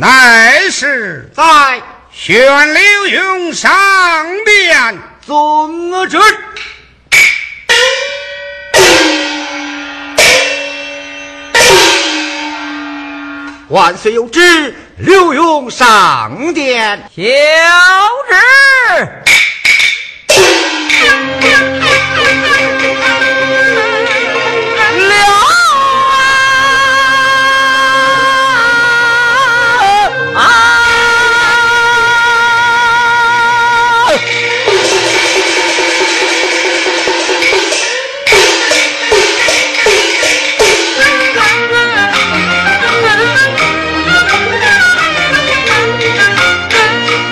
乃是在玄流云上面纵之。万岁有旨，刘墉上殿有旨。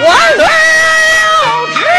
我刘墉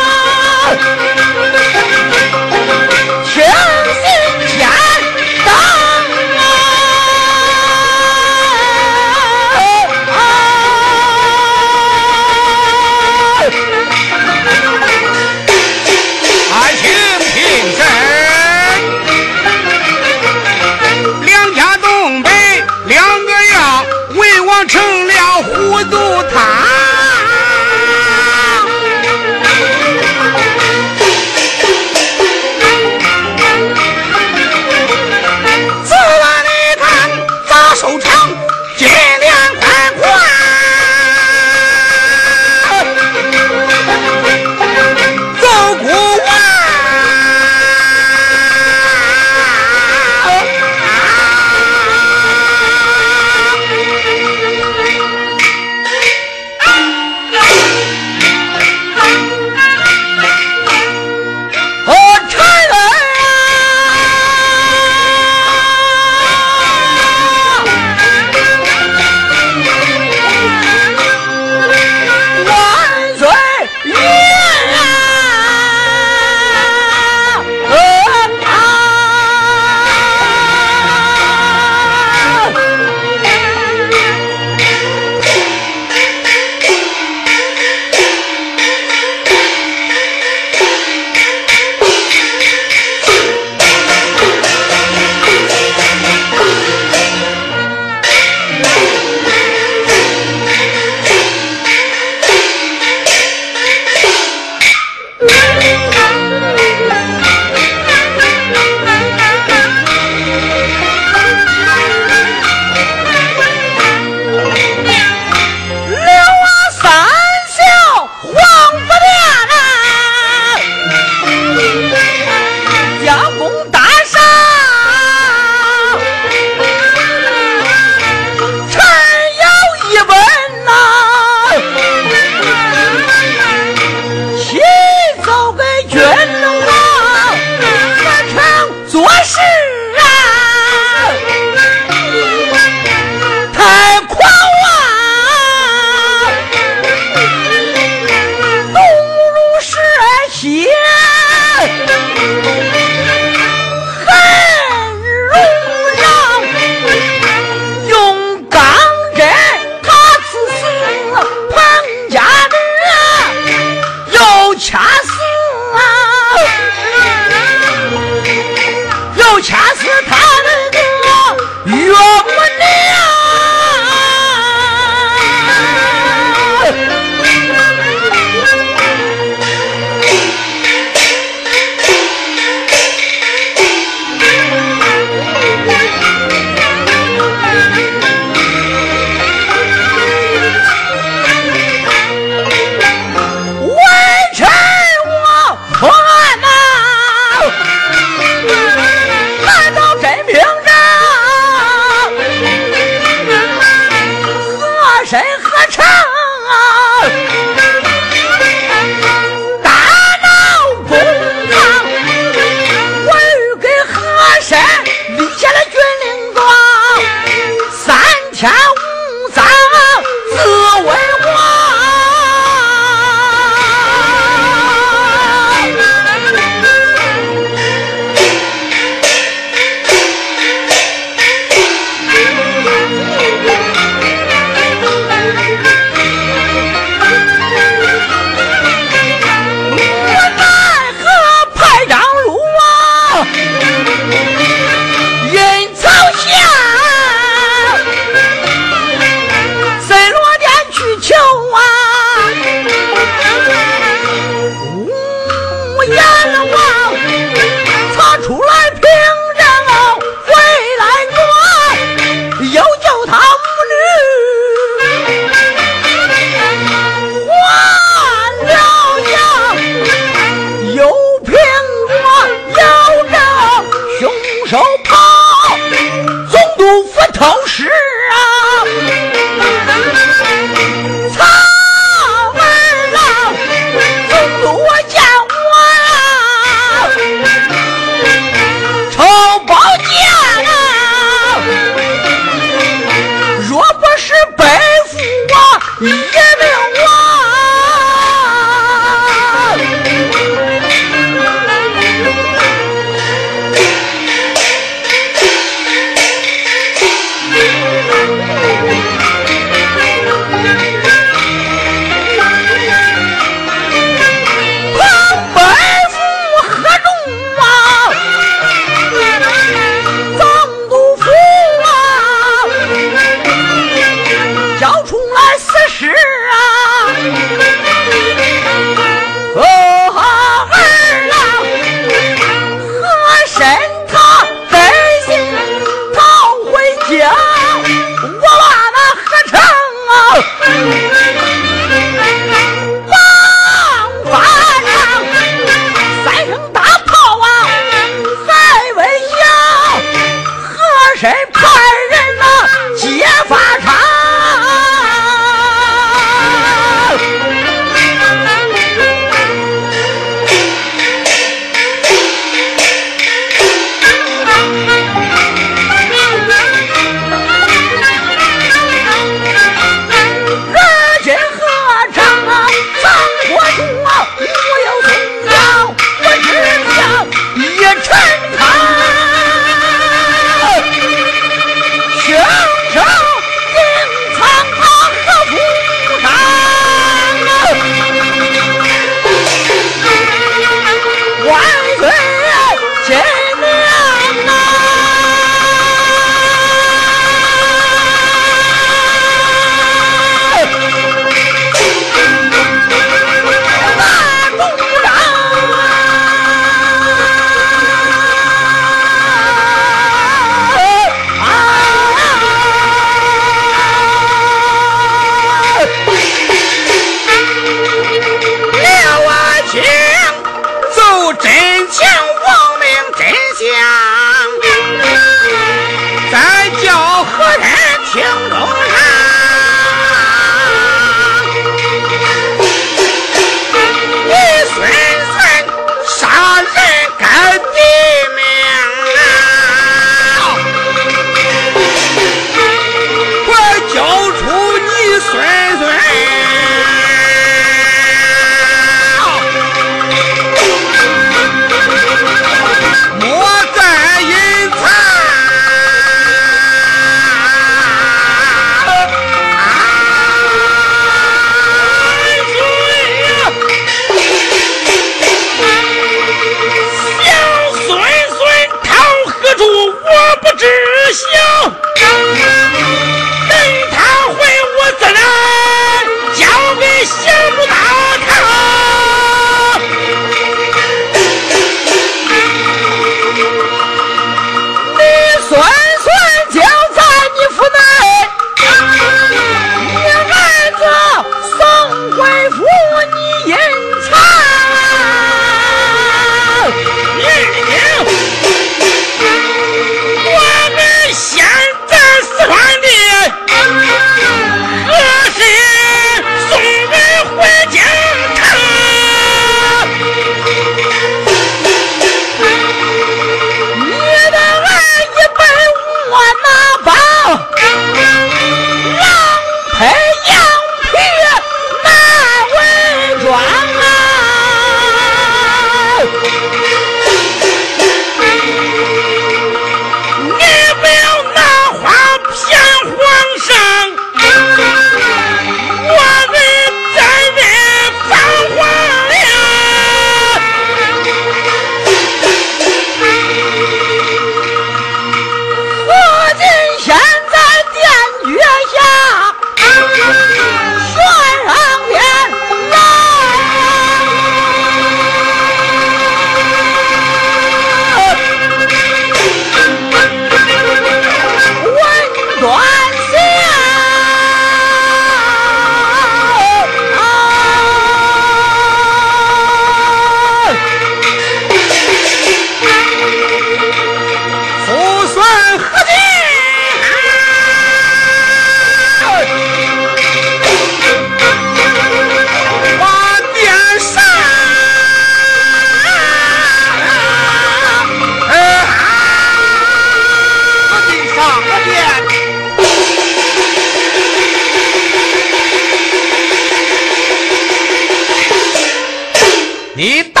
你大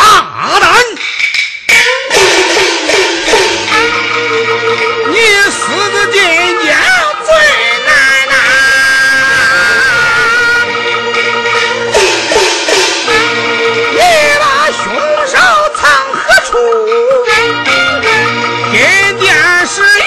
胆，你私自进家罪难呐！你把凶手藏何处？给点实验。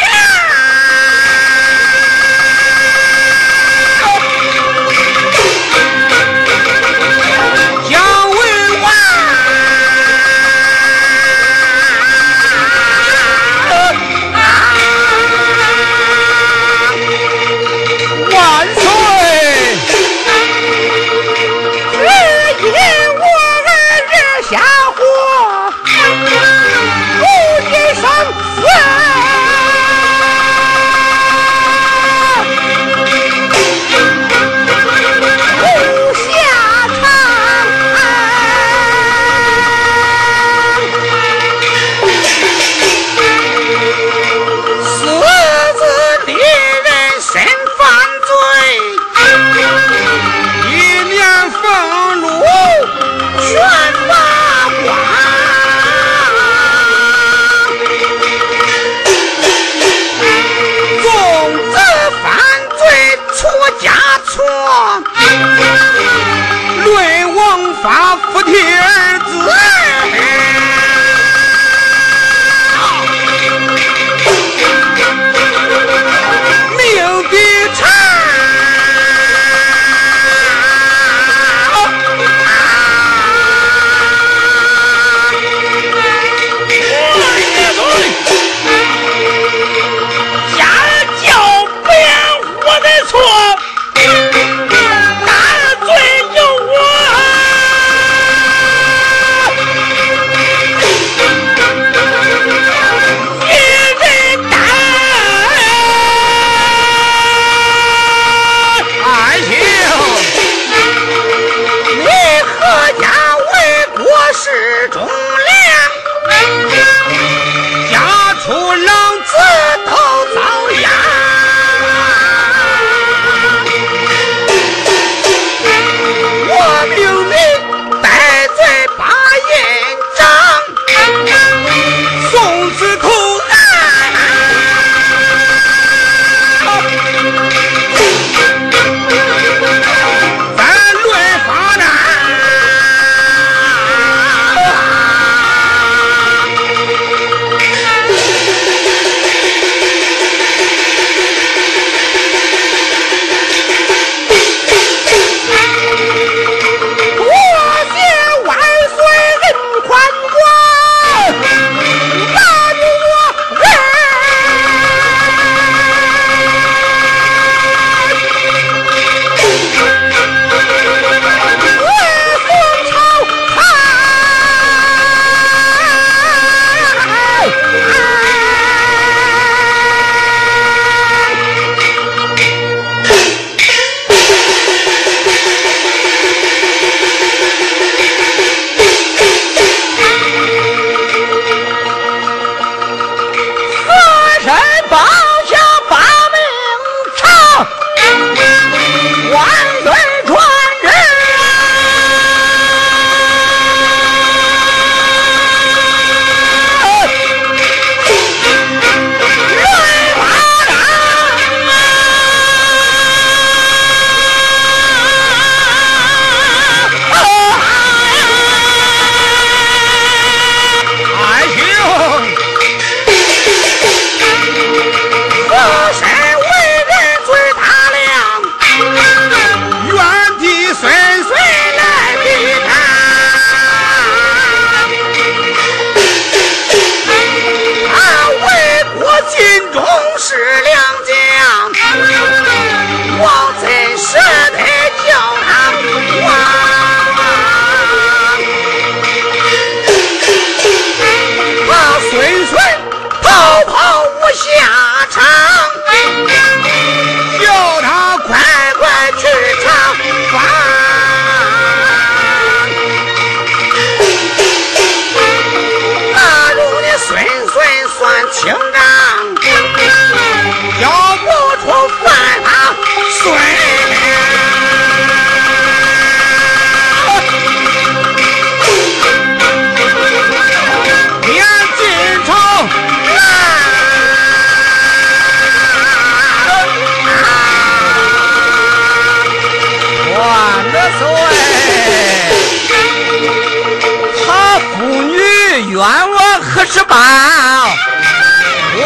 之宝，我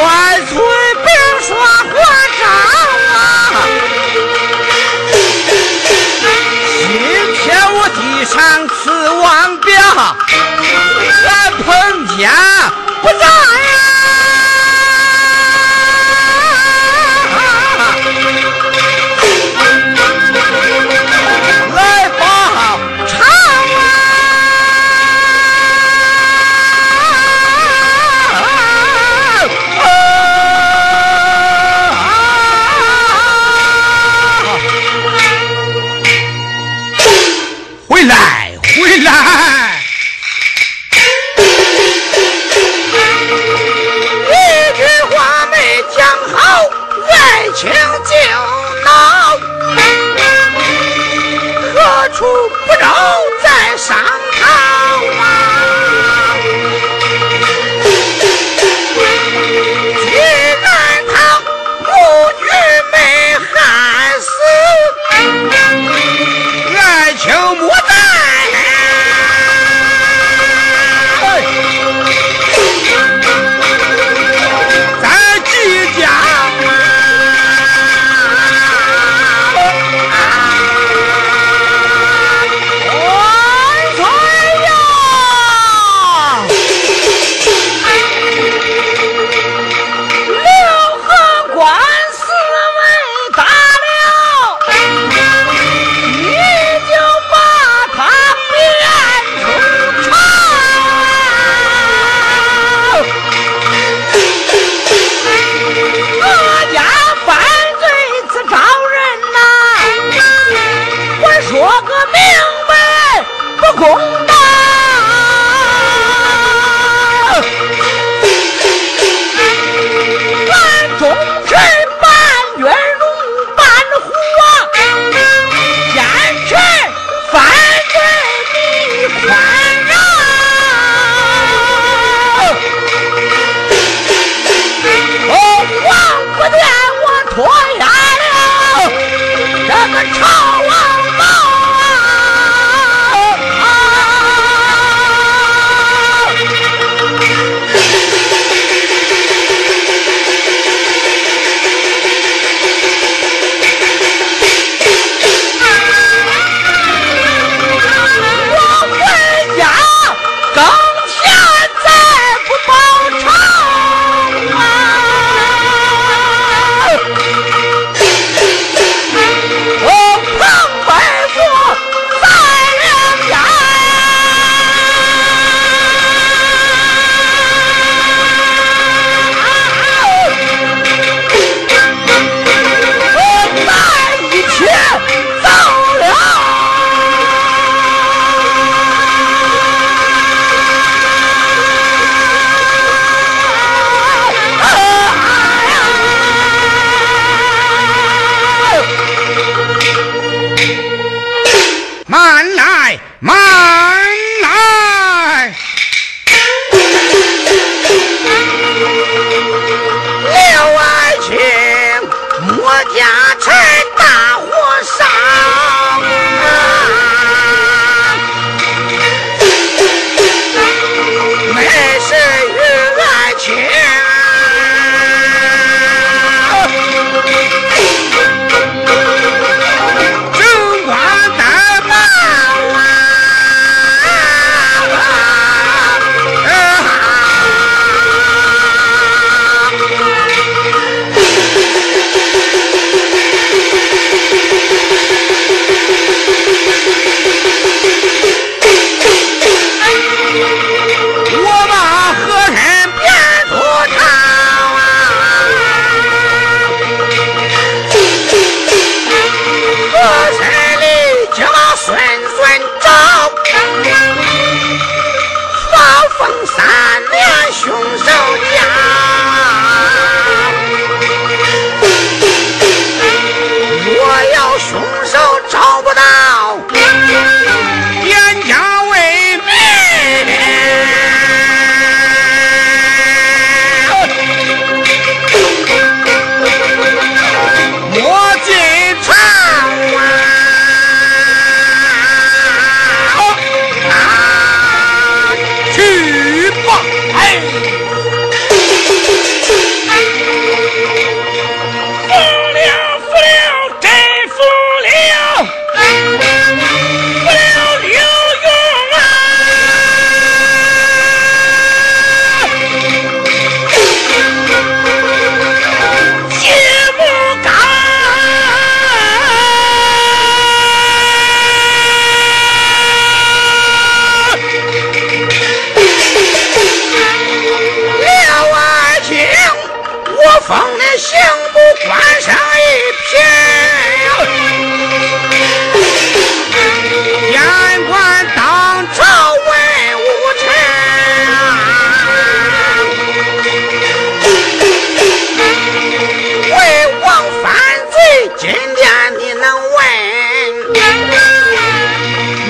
催兵说和掌啊，今天我递上此王表，咱彭家不在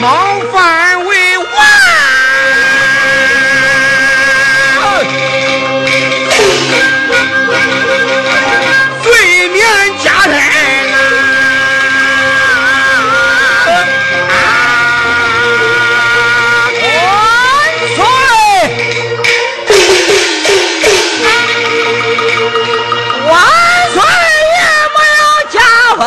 冒犯为王，罪免加身啊！万岁！万岁也不要加封。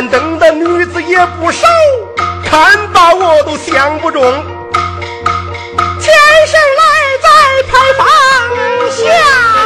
看等的女子也不少，看罢我都想不中，前世来在牌坊下，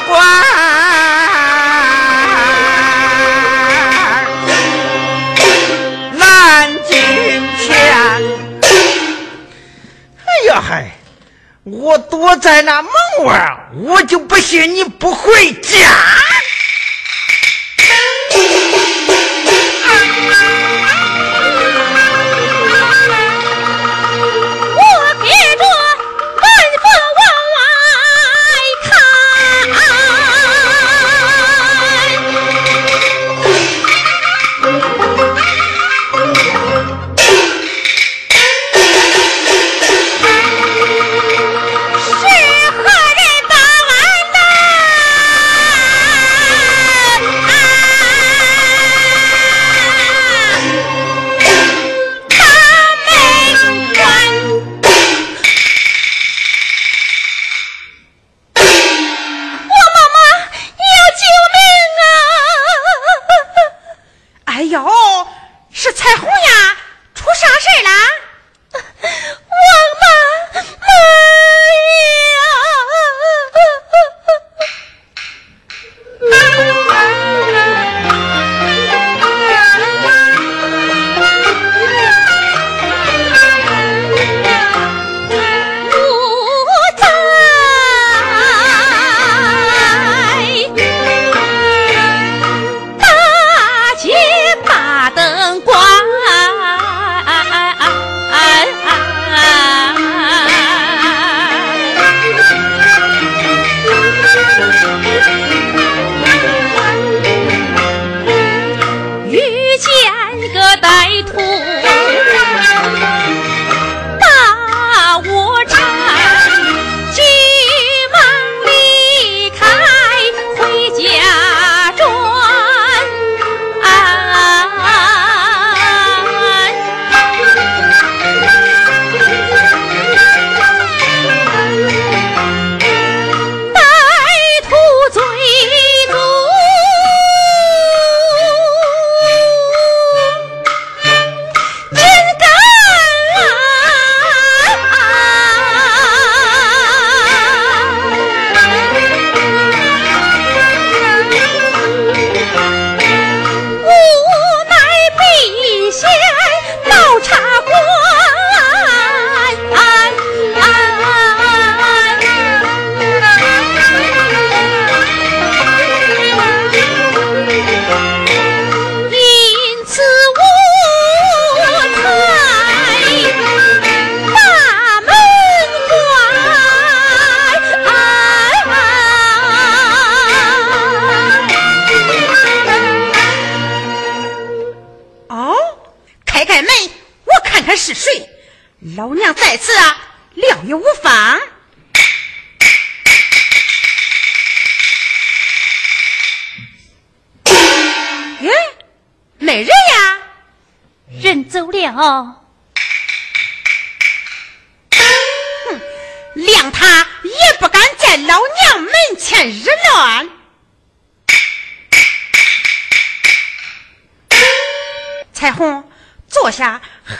官蓝金钱。哎呀嗨，我躲在那门外，我就不信你不回家。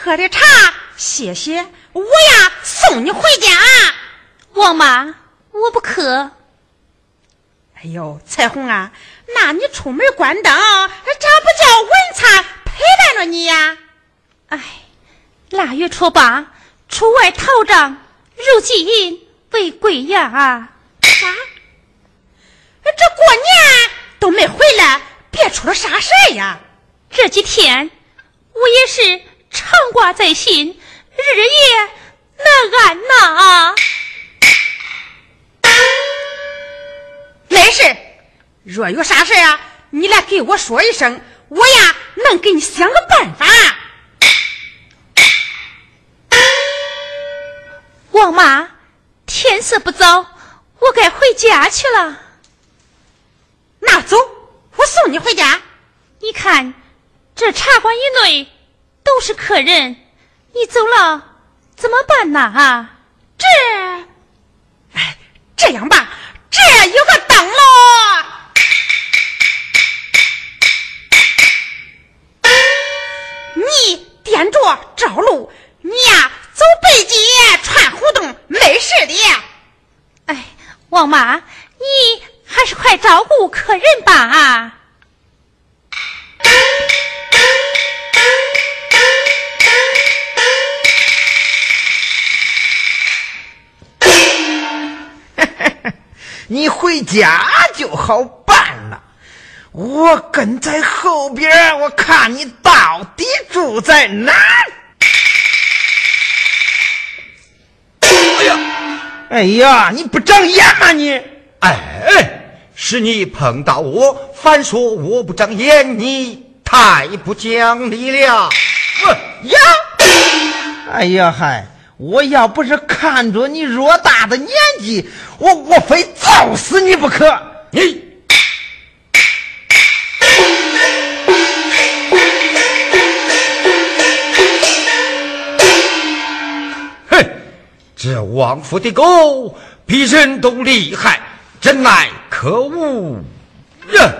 喝点茶，歇歇。我呀，送你回家。王妈，我不渴。哎呦，彩虹啊，那你出门关灯，这不叫文采陪伴着你呀？哎，腊月初八出外讨账，如今为贵阳啊。啥？这过年都没回来，别出了啥事儿呀？这几天我也是。常挂在心，日夜难安呐。没事，若有啥事啊，你来给我说一声，我呀能给你想个办法。王妈，天色不早，我该回家去了。那走，我送你回家。你看，这茶馆以内都是客人，你走了怎么办呢？这样吧，这有个灯笼。你点着着路，你呀走背脊穿胡同，没事的。哎，王妈，你还还是快照顾客人吧。你回家就好办了，我跟在后边，我看你到底住在哪儿。哎呀，哎呀，你不长眼吗你？哎，是你碰到我，反说我不长眼，你太不讲理了。呀，哎呀嗨！我要不是看着你偌大的年纪，我非揍死你不可！你，哼，这王府的狗比人都厉害，真乃可恶呀！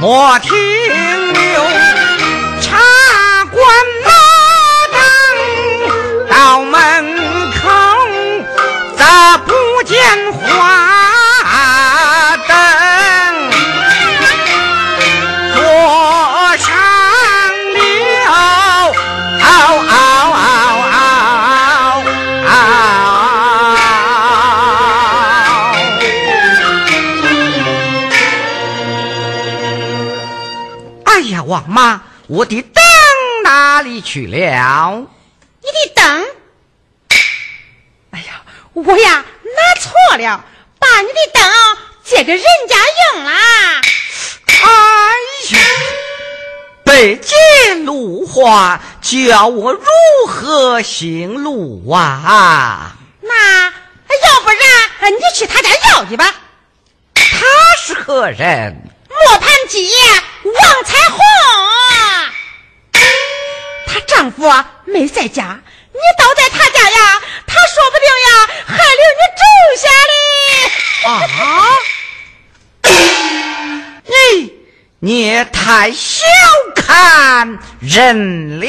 莫停留，茶馆马当到门口，咋不见花灯？坐上了，王妈，我的灯哪里去了？你的灯？哎呀，我呀拿错了，把你的灯借给人家用了。哎呀，北京路滑，叫我如何行路啊？那要不然你去他家要去吧。他是何人？磨盘鸡王彩虹，她丈夫没在家，你倒在她家呀，她说不定呀还留你住下哩。啊！你也太小看人了。